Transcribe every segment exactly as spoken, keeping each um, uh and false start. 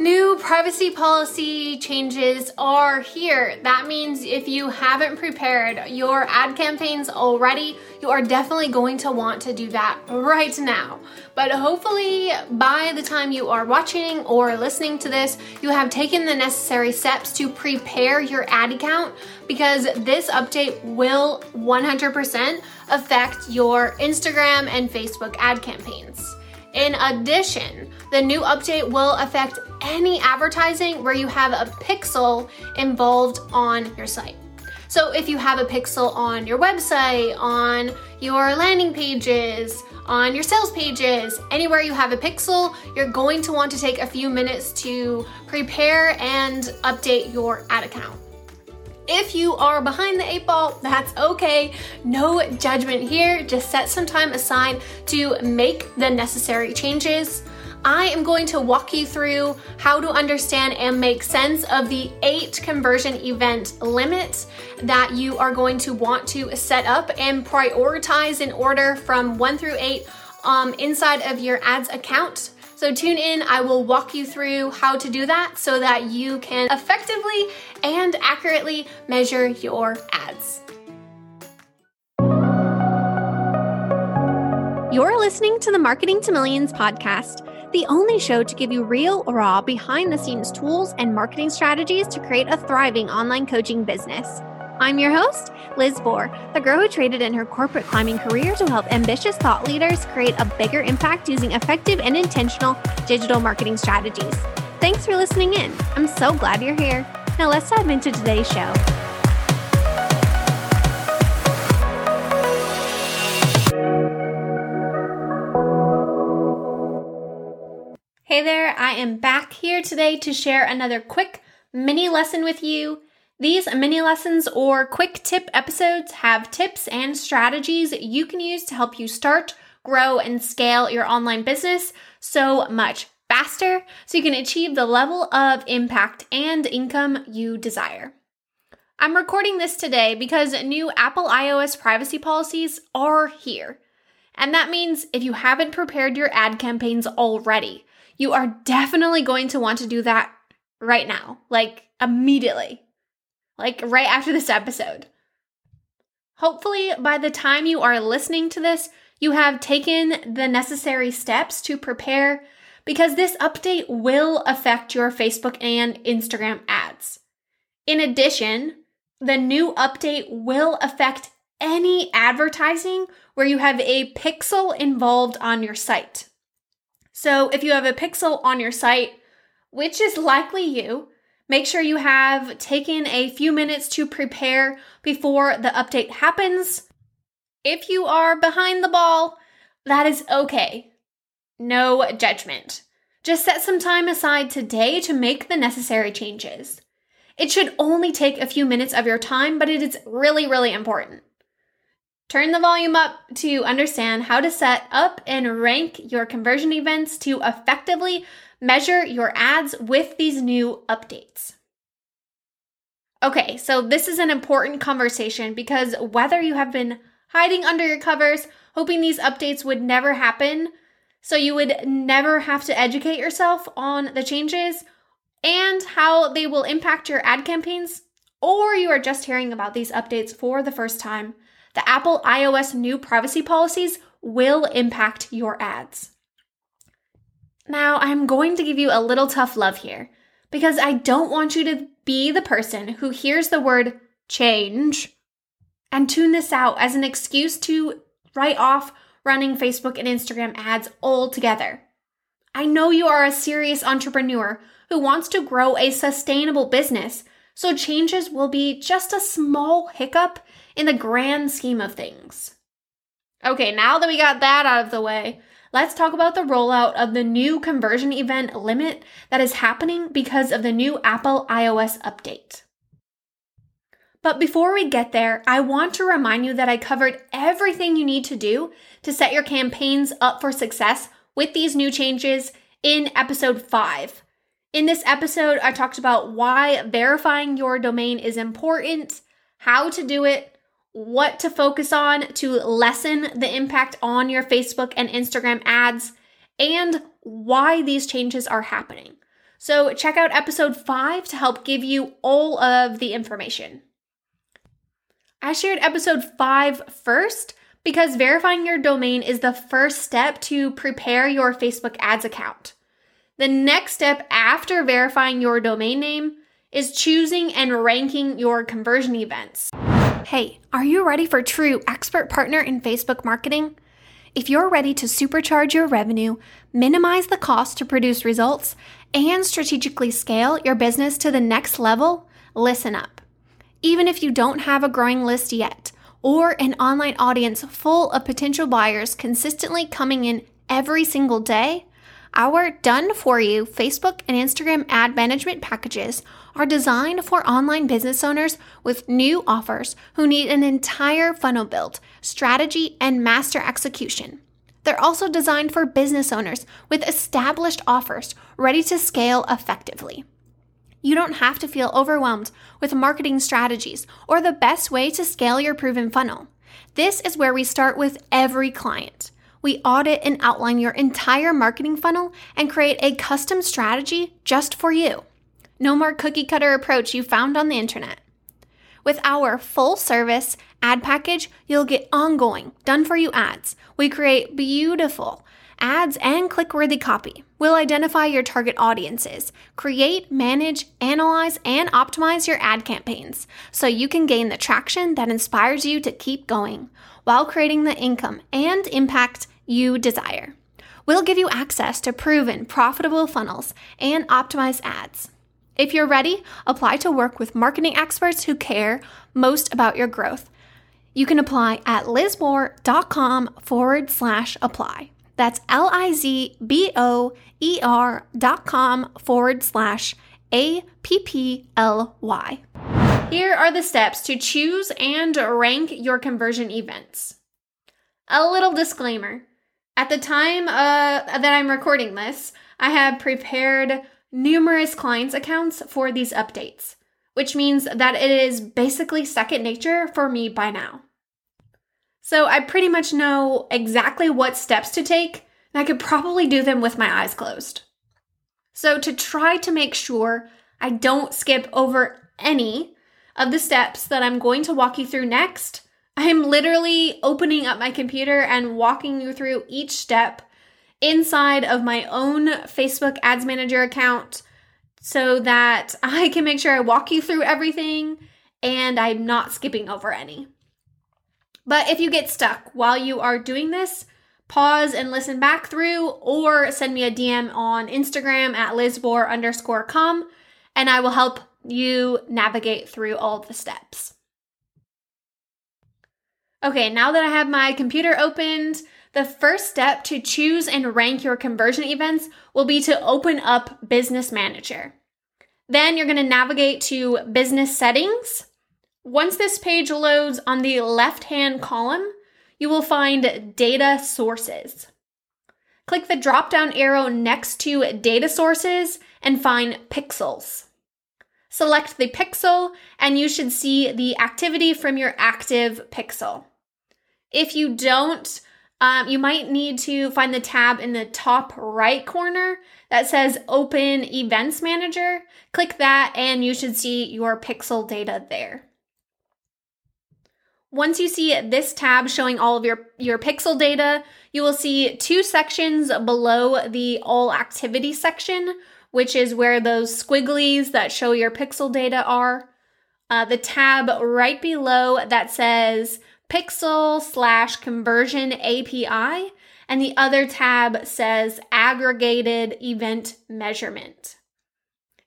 New privacy policy changes are here. That means if you haven't prepared your ad campaigns already, you are definitely going to want to do that right now. But hopefully by the time you are watching or listening to this, you have taken the necessary steps to prepare your ad account, because this update will one hundred percent affect your Instagram and Facebook ad campaigns. In addition, the new update will affect any advertising where you have a pixel involved on your site. So if you have a pixel on your website, on your landing pages, on your sales pages, anywhere you have a pixel, you're going to want to take a few minutes to prepare and update your ad account. If you are behind the eight ball, that's okay. No judgment here. Just set some time aside to make the necessary changes. I am going to walk you through how to understand and make sense of the eight conversion event limits that you are going to want to set up and prioritize in order from one through eight um, inside of your ads account. So tune in, I will walk you through how to do that so that you can effectively and accurately measure your ads. You're listening to the Marketing to Millions podcast, the only show to give you real, raw, behind-the-scenes tools and marketing strategies to create a thriving online coaching business. I'm your host, Liz Boer, the girl who traded in her corporate climbing career to help ambitious thought leaders create a bigger impact using effective and intentional digital marketing strategies. Thanks for listening in. I'm so glad you're here. Now let's dive into today's show. Hey there, I am back here today to share another quick mini lesson with you. These mini lessons or quick tip episodes have tips and strategies you can use to help you start, grow, and scale your online business so much faster so you can achieve the level of impact and income you desire. I'm recording this today because new Apple iOS privacy policies are here. And that means if you haven't prepared your ad campaigns already, you are definitely going to want to do that right now, like immediately. Like right after this episode. Hopefully, by the time you are listening to this, you have taken the necessary steps to prepare, because this update will affect your Facebook and Instagram ads. In addition, the new update will affect any advertising where you have a pixel involved on your site. So if you have a pixel on your site, which is likely you, make sure you have taken a few minutes to prepare before the update happens. If you are behind the ball, that is okay. No judgment. Just set some time aside today to make the necessary changes. It should only take a few minutes of your time, but it is really, really important. Turn the volume up to understand how to set up and rank your conversion events to effectively measure your ads with these new updates. Okay, so this is an important conversation, because whether you have been hiding under your covers, hoping these updates would never happen, so you would never have to educate yourself on the changes and how they will impact your ad campaigns, or you are just hearing about these updates for the first time, the Apple iOS new privacy policies will impact your ads. Now, I'm going to give you a little tough love here, because I don't want you to be the person who hears the word change and tune this out as an excuse to write off running Facebook and Instagram ads altogether. I know you are a serious entrepreneur who wants to grow a sustainable business, so changes will be just a small hiccup in the grand scheme of things. Okay, now that we got that out of the way, let's talk about the rollout of the new conversion event limit that is happening because of the new Apple iOS update. But before we get there, I want to remind you that I covered everything you need to do to set your campaigns up for success with these new changes in episode five. In this episode, I talked about why verifying your domain is important, how to do it, what to focus on to lessen the impact on your Facebook and Instagram ads, and why these changes are happening. So check out episode five to help give you all of the information. I shared episode five first because verifying your domain is the first step to prepare your Facebook ads account. The next step after verifying your domain name is choosing and ranking your conversion events. Hey, are you ready for true expert partner in Facebook marketing? If you're ready to supercharge your revenue, minimize the cost to produce results, and strategically scale your business to the next level, listen up. Even if you don't have a growing list yet, or an online audience full of potential buyers consistently coming in every single day, our done-for-you Facebook and Instagram ad management packages are designed for online business owners with new offers who need an entire funnel built, strategy, and master execution. They're also designed for business owners with established offers ready to scale effectively. You don't have to feel overwhelmed with marketing strategies or the best way to scale your proven funnel. This is where we start with every client. We audit and outline your entire marketing funnel and create a custom strategy just for you. No more cookie cutter approach you found on the internet. With our full service ad package, you'll get ongoing, done for you ads. We create beautiful ads and click-worthy copy. We'll identify your target audiences, create, manage, analyze, and optimize your ad campaigns so you can gain the traction that inspires you to keep going while creating the income and impact you desire. We'll give you access to proven profitable funnels and optimized ads. If you're ready, apply to work with marketing experts who care most about your growth. You can apply at lizboer.com forward slash apply. That's L-I-Z-B-O-E-R dot com forward slash A-P-P-L-Y. Here are the steps to choose and rank your conversion events. A little disclaimer. At the time uh, that I'm recording this, I have prepared numerous clients' accounts for these updates, which means that it is basically second nature for me by now. So I pretty much know exactly what steps to take, and I could probably do them with my eyes closed. So to try to make sure I don't skip over any of the steps that I'm going to walk you through next, I am literally opening up my computer and walking you through each step inside of my own Facebook Ads Manager account so that I can make sure I walk you through everything and I'm not skipping over any. But if you get stuck while you are doing this, pause and listen back through or send me a D M on Instagram at lizboer underscore com, and I will help you navigate through all the steps. Okay, now that I have my computer opened, the first step to choose and rank your conversion events will be to open up Business Manager. Then you're going to navigate to Business Settings. Once this page loads, on the left-hand column, you will find Data Sources. Click the drop-down arrow next to Data Sources and find Pixels. Select the pixel, and you should see the activity from your active pixel. If you don't, um, you might need to find the tab in the top right corner that says Open Events Manager. Click that, and you should see your pixel data there. Once you see this tab showing all of your, your pixel data, you will see two sections below the All Activity section, which is where those squigglies that show your pixel data are. Uh, the tab right below that says Pixel slash Conversion A P I, and the other tab says Aggregated Event Measurement.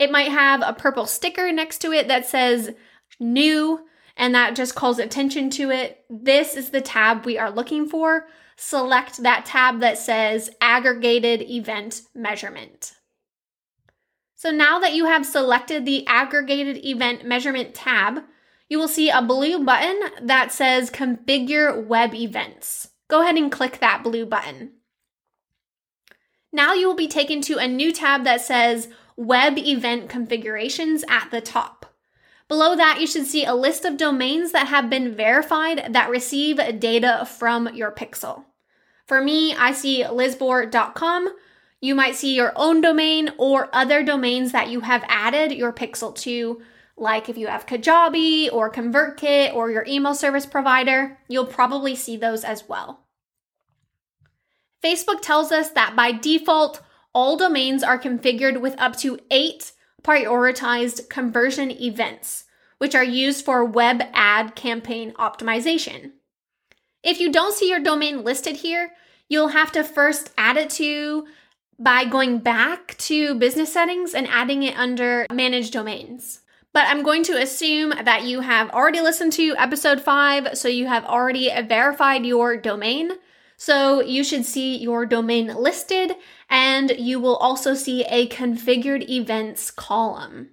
It might have a purple sticker next to it that says New, and that just calls attention to it. This is the tab we are looking for. Select that tab that says Aggregated Event Measurement. So now that you have selected the Aggregated Event Measurement tab, you will see a blue button that says Configure Web Events. Go ahead and click that blue button. Now you will be taken to a new tab that says Web Event Configurations at the top. Below that, you should see a list of domains that have been verified that receive data from your pixel. For me, I see lizboer dot com. You might see your own domain or other domains that you have added your pixel to. Like if you have Kajabi or ConvertKit or your email service provider, you'll probably see those as well. Facebook tells us that by default, all domains are configured with up to eight prioritized conversion events, which are used for web ad campaign optimization. If you don't see your domain listed here, you'll have to first add it to by going back to business settings and adding it under manage domains. But I'm going to assume that you have already listened to episode five, so you have already verified your domain. So you should see your domain listed, and you will also see a configured events column.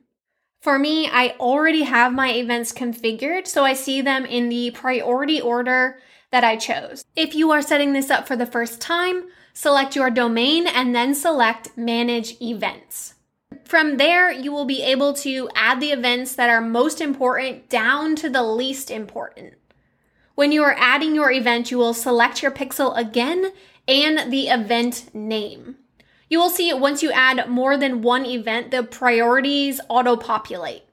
For me, I already have my events configured, so I see them in the priority order that I chose. If you are setting this up for the first time, select your domain and then select Manage Events. From there, you will be able to add the events that are most important down to the least important. When you are adding your event, you will select your pixel again and the event name. You will see once you add more than one event, the priorities auto-populate.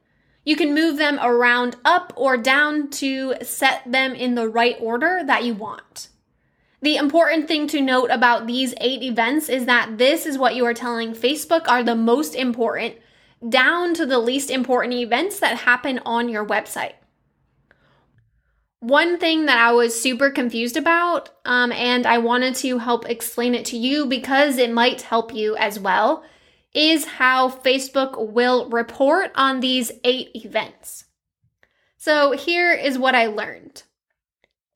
You can move them around up or down to set them in the right order that you want. The important thing to note about these eight events is that this is what you are telling Facebook are the most important, down to the least important events that happen on your website. One thing that I was super confused about, um, and I wanted to help explain it to you because it might help you as well, is how Facebook will report on these eight events. So here is what I learned.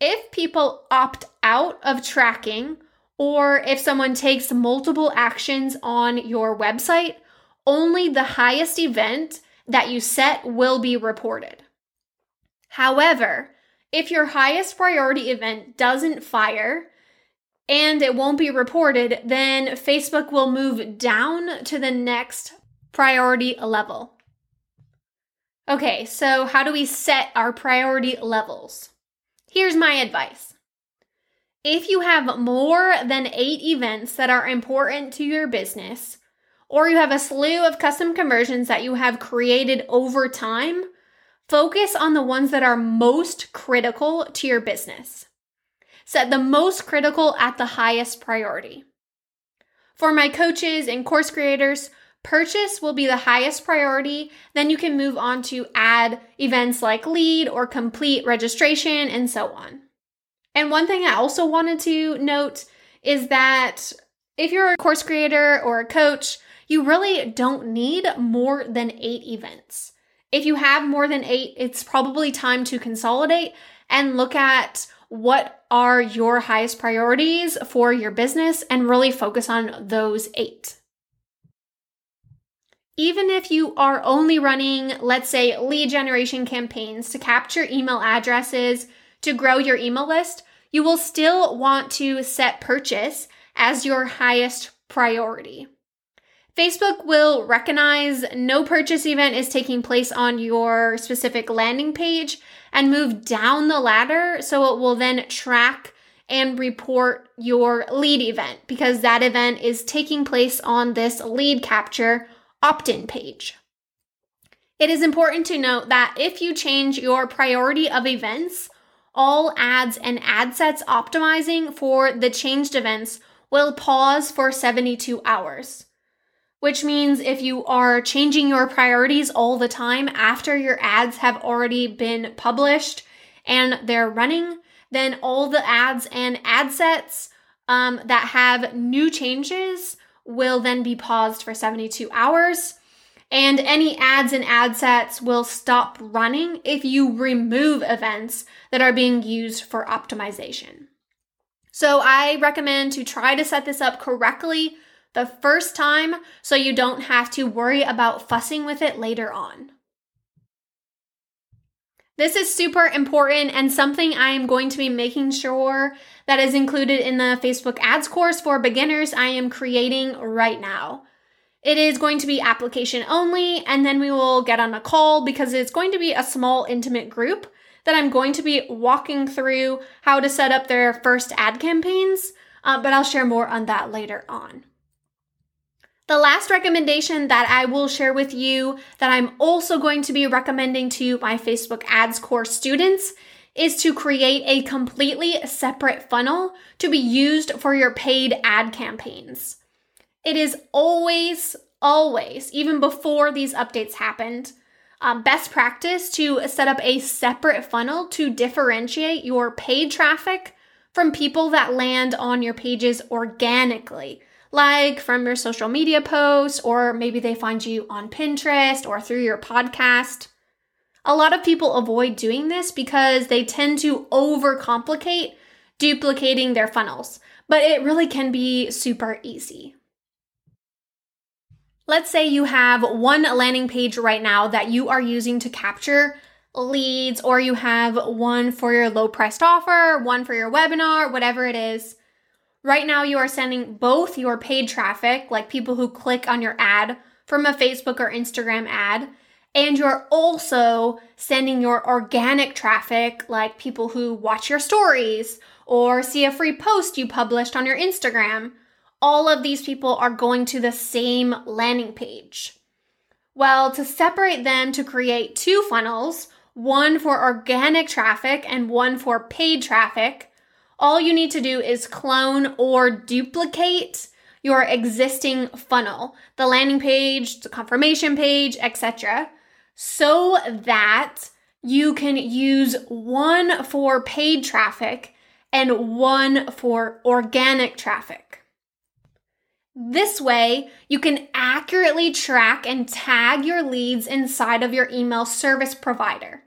If people opt out of tracking, or if someone takes multiple actions on your website, only the highest event that you set will be reported. However, if your highest priority event doesn't fire and it won't be reported, then Facebook will move down to the next priority level. Okay, so how do we set our priority levels? Here's my advice. If you have more than eight events that are important to your business, or you have a slew of custom conversions that you have created over time, focus on the ones that are most critical to your business. Set the most critical at the highest priority. For my coaches and course creators, purchase will be the highest priority. Then you can move on to add events like lead or complete registration and so on. And one thing I also wanted to note is that if you're a course creator or a coach, you really don't need more than eight events. If you have more than eight, it's probably time to consolidate and look at what are your highest priorities for your business and really focus on those eight. Even if you are only running, let's say, lead generation campaigns to capture email addresses to grow your email list, you will still want to set purchase as your highest priority. Facebook will recognize no purchase event is taking place on your specific landing page and move down the ladder, so it will then track and report your lead event because that event is taking place on this lead capture opt-in page. It is important to note that if you change your priority of events, all ads and ad sets optimizing for the changed events will pause for seventy-two hours. Which means if you are changing your priorities all the time after your ads have already been published and they're running, then all the ads and ad sets um, that have new changes will then be paused for seventy-two hours. And any ads and ad sets will stop running if you remove events that are being used for optimization. So I recommend to try to set this up correctly the first time so you don't have to worry about fussing with it later on. This is super important and something I am going to be making sure that is included in the Facebook ads course for beginners I am creating right now. It is going to be application only, and then we will get on a call because it's going to be a small, intimate group that I'm going to be walking through how to set up their first ad campaigns, uh, but I'll share more on that later on. The last recommendation that I will share with you that I'm also going to be recommending to my Facebook Ads course students is to create a completely separate funnel to be used for your paid ad campaigns. It is always, always, even before these updates happened, um, best practice to set up a separate funnel to differentiate your paid traffic from people that land on your pages organically, like from your social media posts, or maybe they find you on Pinterest or through your podcast. A lot of people avoid doing this because they tend to overcomplicate duplicating their funnels, but it really can be super easy. Let's say you have one landing page right now that you are using to capture leads, or you have one for your low-priced offer, one for your webinar, whatever it is. Right now, you are sending both your paid traffic, like people who click on your ad from a Facebook or Instagram ad, and you're also sending your organic traffic, like people who watch your stories or see a free post you published on your Instagram. All of these people are going to the same landing page. Well, to separate them to create two funnels, one for organic traffic and one for paid traffic, all you need to do is clone or duplicate your existing funnel, the landing page, the confirmation page, et cetera, so that you can use one for paid traffic and one for organic traffic. This way, you can accurately track and tag your leads inside of your email service provider.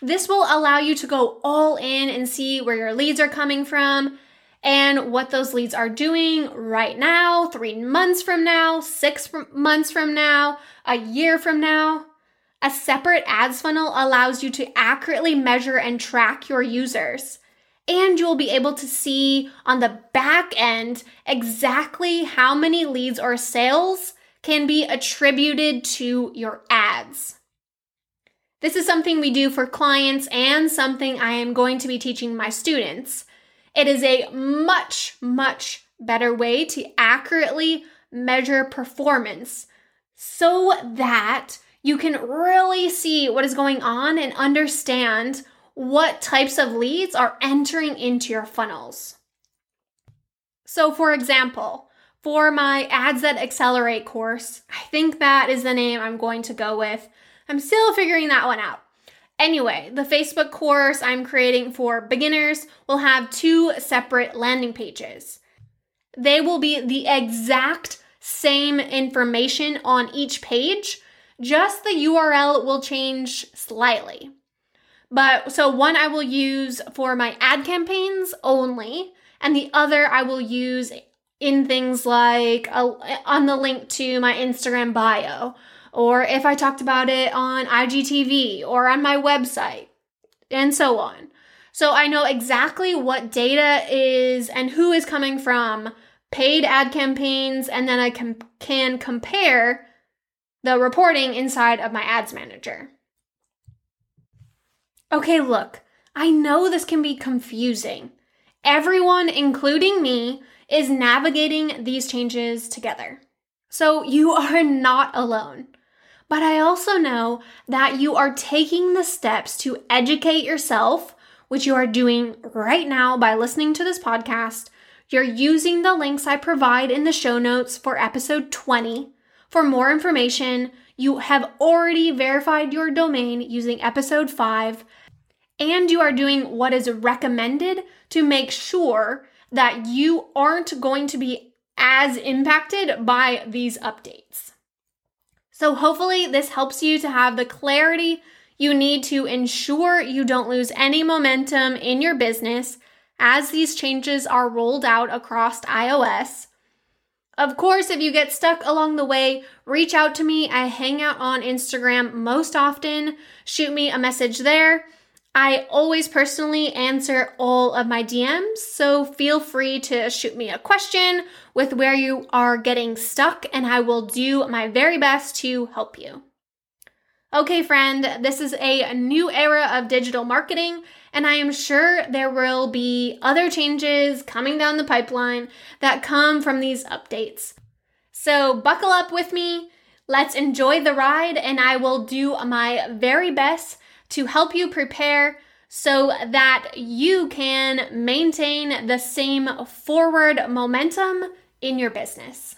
This will allow you to go all in and see where your leads are coming from and what those leads are doing right now, three months from now, six months from now, a year from now. A separate ads funnel allows you to accurately measure and track your users. And you'll be able to see on the back end exactly how many leads or sales can be attributed to your ads. This is something we do for clients and something I am going to be teaching my students. It is a much, much better way to accurately measure performance so that you can really see what is going on and understand what types of leads are entering into your funnels. So for example, for my Ads That Accelerate course, I think that is the name I'm going to go with. I'm still figuring that one out. Anyway, the Facebook course I'm creating for beginners will have two separate landing pages. They will be the exact same information on each page, just the U R L will change slightly. But so one I will use for my ad campaigns only, and the other I will use in things like a, on the link to my Instagram bio, or if I talked about it on I G T V or on my website, and so on. So I know exactly what data is and who is coming from paid ad campaigns, and then I can, can compare the reporting inside of my ads manager. Okay, look, I know this can be confusing. Everyone, including me, is navigating these changes together. So you are not alone. But I also know that you are taking the steps to educate yourself, which you are doing right now by listening to this podcast. You're using the links I provide in the show notes for episode twenty. For more information, you have already verified your domain using episode five, and you are doing what is recommended to make sure that you aren't going to be as impacted by these updates. So hopefully this helps you to have the clarity you need to ensure you don't lose any momentum in your business as these changes are rolled out across iOS. Of course, if you get stuck along the way, reach out to me. I hang out on Instagram most often. Shoot me a message there. I always personally answer all of my D Ms, so feel free to shoot me a question with where you are getting stuck, and I will do my very best to help you. Okay, friend, this is a new era of digital marketing, and I am sure there will be other changes coming down the pipeline that come from these updates. So buckle up with me, let's enjoy the ride, and I will do my very best to help you prepare so that you can maintain the same forward momentum in your business.